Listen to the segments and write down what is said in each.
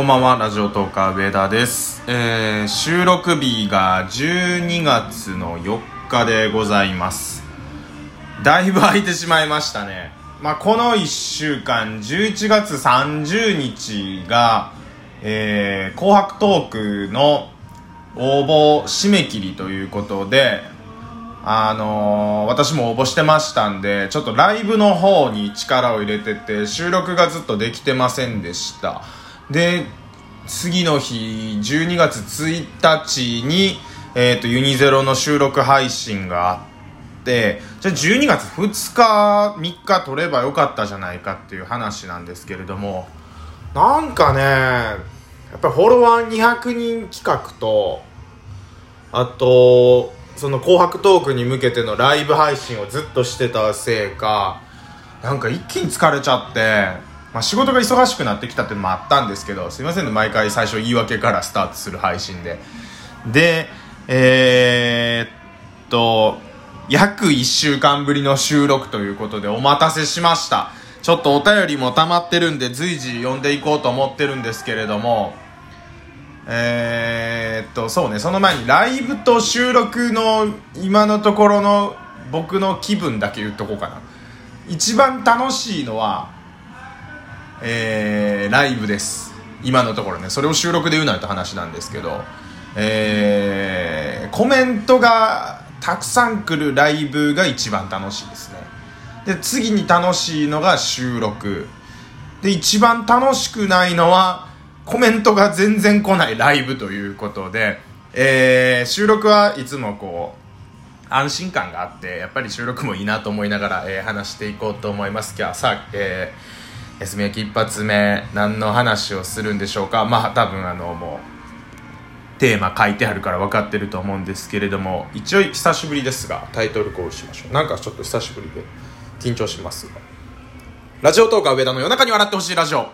こんばんは、ラジオトーカー上田です。収録日が12月の4日でございます。だいぶ空いてしまいましたね。この1週間11月30日が、紅白トークの応募締め切りということで、私も応募してましたんで、ちょっとライブの方に力を入れてて収録がずっとできてませんでした。で、次の日12月1日に、ユニゼロの収録配信があって、じゃあ12月2日3日撮ればよかったじゃないかっていう話なんですけれども、なんかね、やっぱりフォロワー200人企画と、あとその紅白トークに向けてのライブ配信をずっとしてたせいか、なんか一気に疲れちゃって、仕事が忙しくなってきたってのもあったんですけど、すいませんね、毎回最初言い訳からスタートする配信で。で、約1週間ぶりの収録ということでお待たせしました。ちょっとお便りも溜まってるんで随時読んでいこうと思ってるんですけれども、そうね、その前にライブと収録の今のところの僕の気分だけ言っとこうかな。一番楽しいのはライブです、今のところね。それを収録で言うなよって話なんですけど、コメントがたくさん来るライブが一番楽しいですね。で、次に楽しいのが収録で、一番楽しくないのはコメントが全然来ないライブということで、収録はいつもこう安心感があって、やっぱり収録もいいなと思いながら、話していこうと思います。今日はさ、休み明け一発目、何の話をするんでしょうか。多分もうテーマ書いてあるから分かってると思うんですけれども、一応久しぶりですがタイトルコールしましょう。なんかちょっと久しぶりで緊張しますが、ラジオトーカー上田の夜中に笑ってほしいラジオ。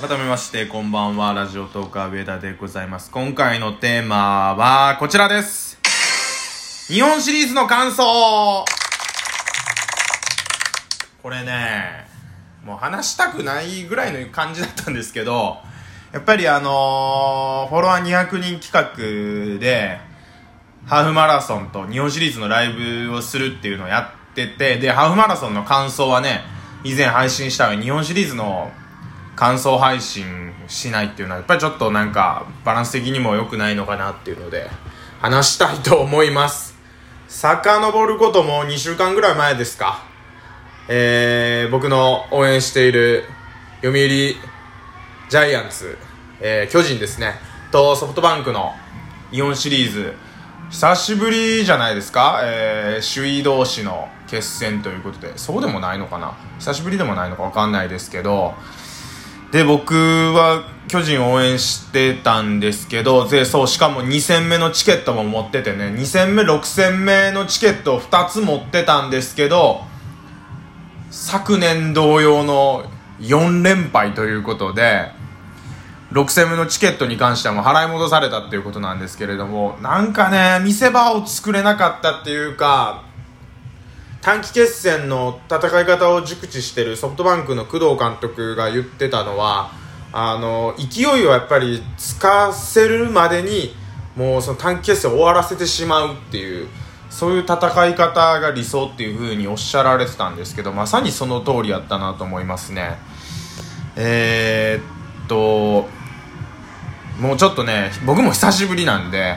改めましてこんばんは、ラジオトーカー上田でございます。今回のテーマはこちらです。日本シリーズの感想。これね、もう話したくないぐらいの感じだったんですけど、やっぱりフォロワー200人企画でハーフマラソンと日本シリーズのライブをするっていうのをやってて、でハーフマラソンの感想はね、以前配信したのに日本シリーズの感想配信しないっていうのはやっぱりちょっとなんかバランス的にも良くないのかなっていうので話したいと思います。遡ることも2週間ぐらい前ですか、僕の応援している読売ジャイアンツ、巨人ですねとソフトバンクの日本シリーズ、久しぶりじゃないですか、首位同士の決戦ということで。そうでもないのかな、久しぶりでもないのか分かんないですけど、で僕は巨人を応援してたんですけど、でそう、しかも2戦目のチケットも持っててね、2戦目6戦目のチケットを2つ持ってたんですけど、昨年同様の4連敗ということで、6戦目のチケットに関してはもう払い戻されたっていうことなんですけれども、なんかね、見せ場を作れなかったっていうか、短期決戦の戦い方を熟知しているソフトバンクの工藤監督が言ってたのは、勢いをやっぱりつかせるまでにもうその短期決戦を終わらせてしまうっていう、そういう戦い方が理想っていう風におっしゃられてたんですけど、まさにその通りやったなと思いますね。もうちょっとね、僕も久しぶりなんで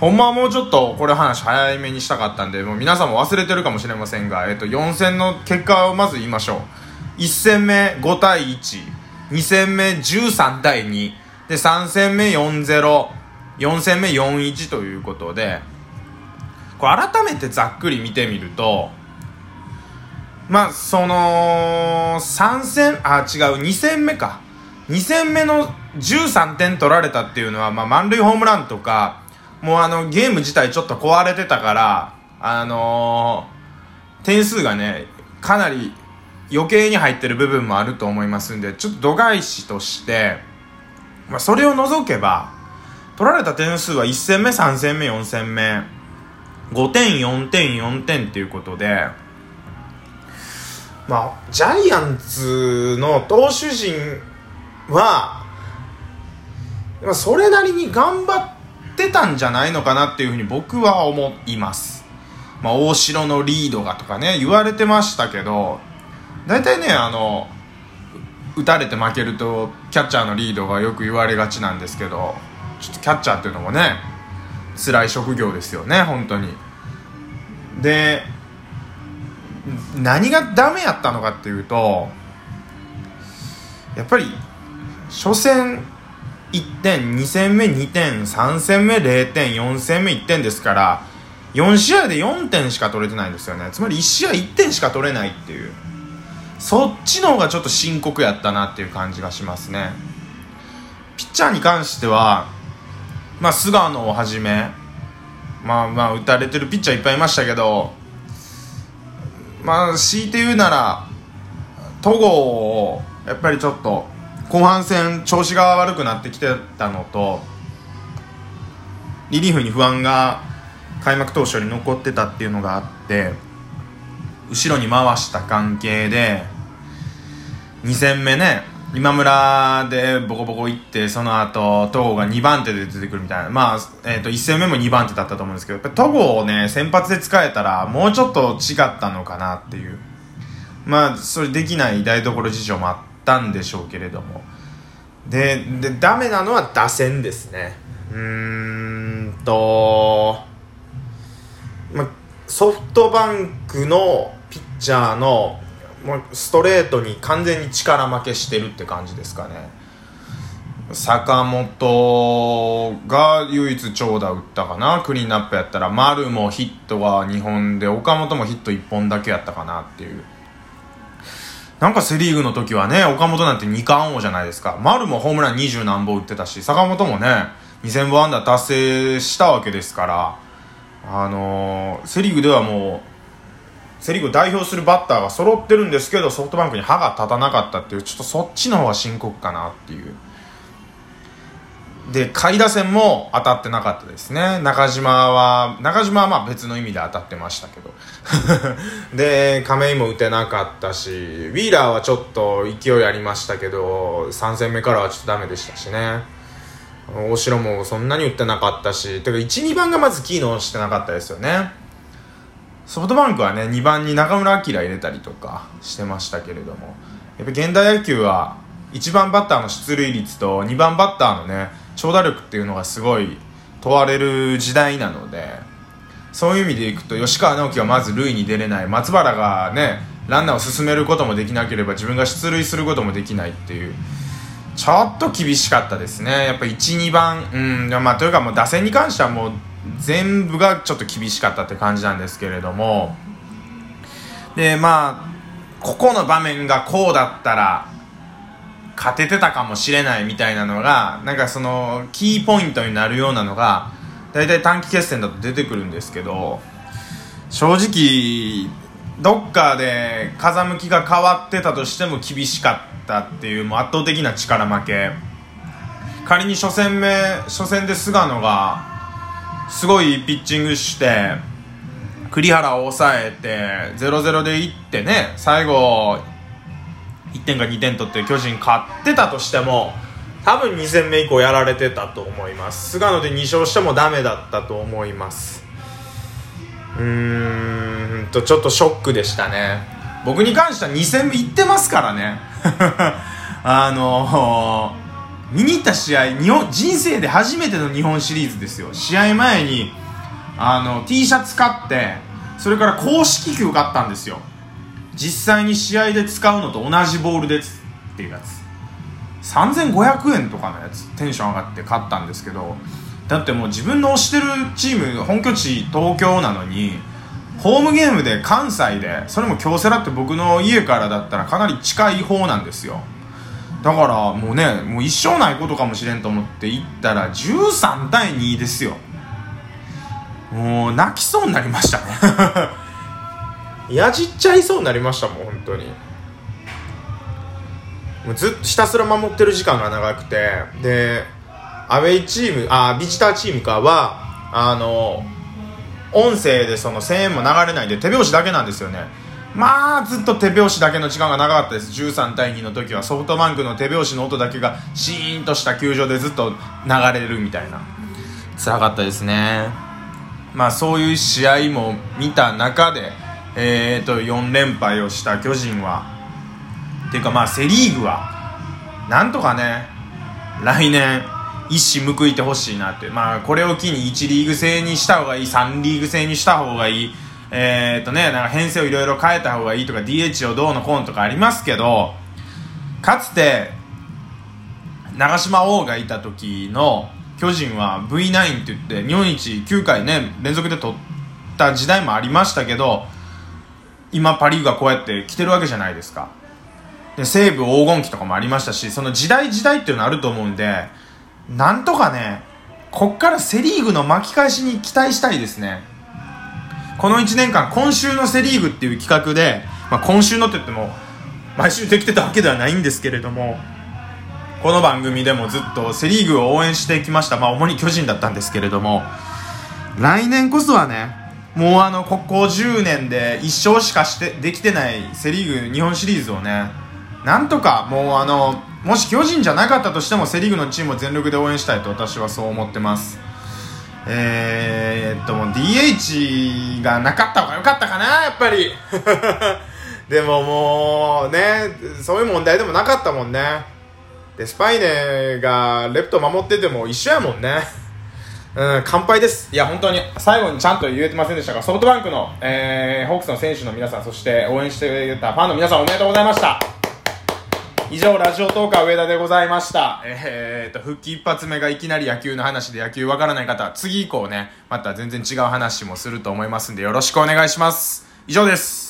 ほんまはもうちょっとこれ話早めにしたかったんで、もう皆さんも忘れてるかもしれませんが、4戦の結果をまず言いましょう。1戦目5対1、2戦目13対2で、3戦目 4-0、4戦目 4-1 ということで、これ改めてざっくり見てみると、その2戦目か、2戦目の13点取られたっていうのは、満塁ホームランとか、もうゲーム自体ちょっと壊れてたから、点数がねかなり余計に入ってる部分もあると思いますんで、ちょっと度外視として、それを除けば取られた点数は1戦目3戦目4戦目5点4点4点っていうことで、まあ、ジャイアンツの投手陣はそれなりに頑張ってたんじゃないのかなっていうふうに僕は思います。まあ、大城のリードがとかね言われてましたけど、だいたいね打たれて負けるとキャッチャーのリードがよく言われがちなんですけど、ちょっとキャッチャーっていうのもね辛い職業ですよね本当に。で何がダメやったのかっていうと、やっぱり初戦1点2戦目2点3戦目0点4戦目1点ですから、4試合で4点しか取れてないんですよね。つまり1試合1点しか取れないっていう、そっちの方がちょっと深刻やったなっていう感じがしますね。ピッチャーに関しては、まあ、菅野をはじめ、まあ打たれてるピッチャーいっぱいいましたけど、まあ強いて言うなら戸郷をやっぱりちょっと後半戦調子が悪くなってきてたのと、リリーフに不安が開幕当初に残ってたっていうのがあって、後ろに回した関係で2戦目ね今村でボコボコいって、その後戸郷が2番手で出てくるみたいな、まあ1戦目も2番手だったと思うんですけど、やっぱり戸郷をね先発で使えたらもうちょっと違ったのかなっていう、まあそれできない台所事情もあったんでしょうけれども、でダメなのは打線ですね。ソフトバンクのピッチャーのストレートに完全に力負けしてるって感じですかね。坂本が唯一長打打ったかな、クリーンアップやったら丸もヒットは2本で岡本もヒット1本だけやったかなっていう。なんかセリーグの時はね岡本なんて2冠王じゃないですか。丸もホームラン20何本打ってたし、坂本もね2000本安打達成したわけですから、セリーグではもうセリーグを代表するバッターが揃ってるんですけど、ソフトバンクに歯が立たなかったっていう、ちょっとそっちの方が深刻かなっていう。で下位打線も当たってなかったですね。中島はまあ別の意味で当たってましたけどで亀井も打てなかったし、ウィーラーはちょっと勢いありましたけど3戦目からはちょっとダメでしたしね。大城もそんなに打ってなかったし、てか 1,2 番がまず機能してなかったですよね。ソフトバンクはね2番に中村晃入れたりとかしてましたけれども、やっぱ現代野球は1番バッターの出塁率と2番バッターのね長打力っていうのがすごい問われる時代なので、そういう意味でいくと吉川尚輝はまず塁に出れない、松原がねランナーを進めることもできなければ自分が出塁することもできないっていう、ちょっと厳しかったですね。やっぱり 1,2 番、まあというかもう打線に関してはもう全部がちょっと厳しかったって感じなんですけれども、でまあここの場面がこうだったら勝ててたかもしれないみたいなのが、なんかそのキーポイントになるようなのがだいたい短期決戦だと出てくるんですけど、正直どっかで風向きが変わってたとしても厳しかったっていう、もう圧倒的な力負け。仮に初戦で菅野がすごいピッチングして栗原を抑えて 0-0 でいってね、最後1点か2点取って巨人勝ってたとしても多分2戦目以降やられてたと思います。菅野で2勝してもダメだったと思います。ちょっとショックでしたね。僕に関しては2戦目行ってますからね見に行った試合、人生で初めての日本シリーズですよ。試合前にT シャツ買って、それから公式球買ったんですよ。実際に試合で使うのと同じボールですっていうやつ、3500円とかのやつテンション上がって買ったんですけど、だってもう自分の推してるチーム本拠地東京なのにホームゲームで関西で、それも京セラって僕の家からだったらかなり近い方なんですよ。だからもうねもう一生ないことかもしれんと思って行ったら13対2ですよ。もう泣きそうになりましたねやじっちゃいそうになりましたもん本当に。もうずっとひたすら守ってる時間が長くて、でアウェイチームビジターチームかは音声でその声援も流れないで手拍子だけなんですよね。まあずっと手拍子だけの時間が長かったです。13対2の時はソフトバンクの手拍子の音だけがシーンとした球場でずっと流れるみたいな、辛かったですね。まあそういう試合も見た中で、4連敗をした巨人はっていうか、まあセリーグはなんとかね来年一矢報いてほしいなって、まあこれを機に1リーグ制にした方がいい、3リーグ制にした方がいい、なんか編成をいろいろ変えた方がいいとか DH をどうのこうのとかありますけど、かつて長嶋王がいた時の巨人は V9 って言って日本一9回ね連続で取った時代もありましたけど、今パリーグがこうやって来てるわけじゃないですか。で西武黄金期とかもありましたし、その時代っていうのあると思うんで、なんとかねこっからセリーグの巻き返しに期待したいですね。この1年間、今週のセリーグっていう企画で、まあ、今週のって言っても毎週できてたわけではないんですけれども、この番組でもずっとセリーグを応援してきました。まあ主に巨人だったんですけれども、来年こそはねもうここ10年で1勝しかしてできてないセリーグ日本シリーズをね、なんとかもうもし巨人じゃなかったとしてもセリーグのチームを全力で応援したいと私はそう思ってます。DH がなかった方が良かったかなやっぱりでももうねそういう問題でもなかったもんね。でスパイネがレフト守ってても一緒やもんね乾杯です。いや本当に最後にちゃんと言えてませんでしたが、ソフトバンクの、ホークスの選手の皆さん、そして応援してたファンの皆さん、おめでとうございました。以上ラジオトーカー上田でございました。復帰一発目がいきなり野球の話で、野球わからない方次以降ねまた全然違う話もすると思いますんでよろしくお願いします。以上です。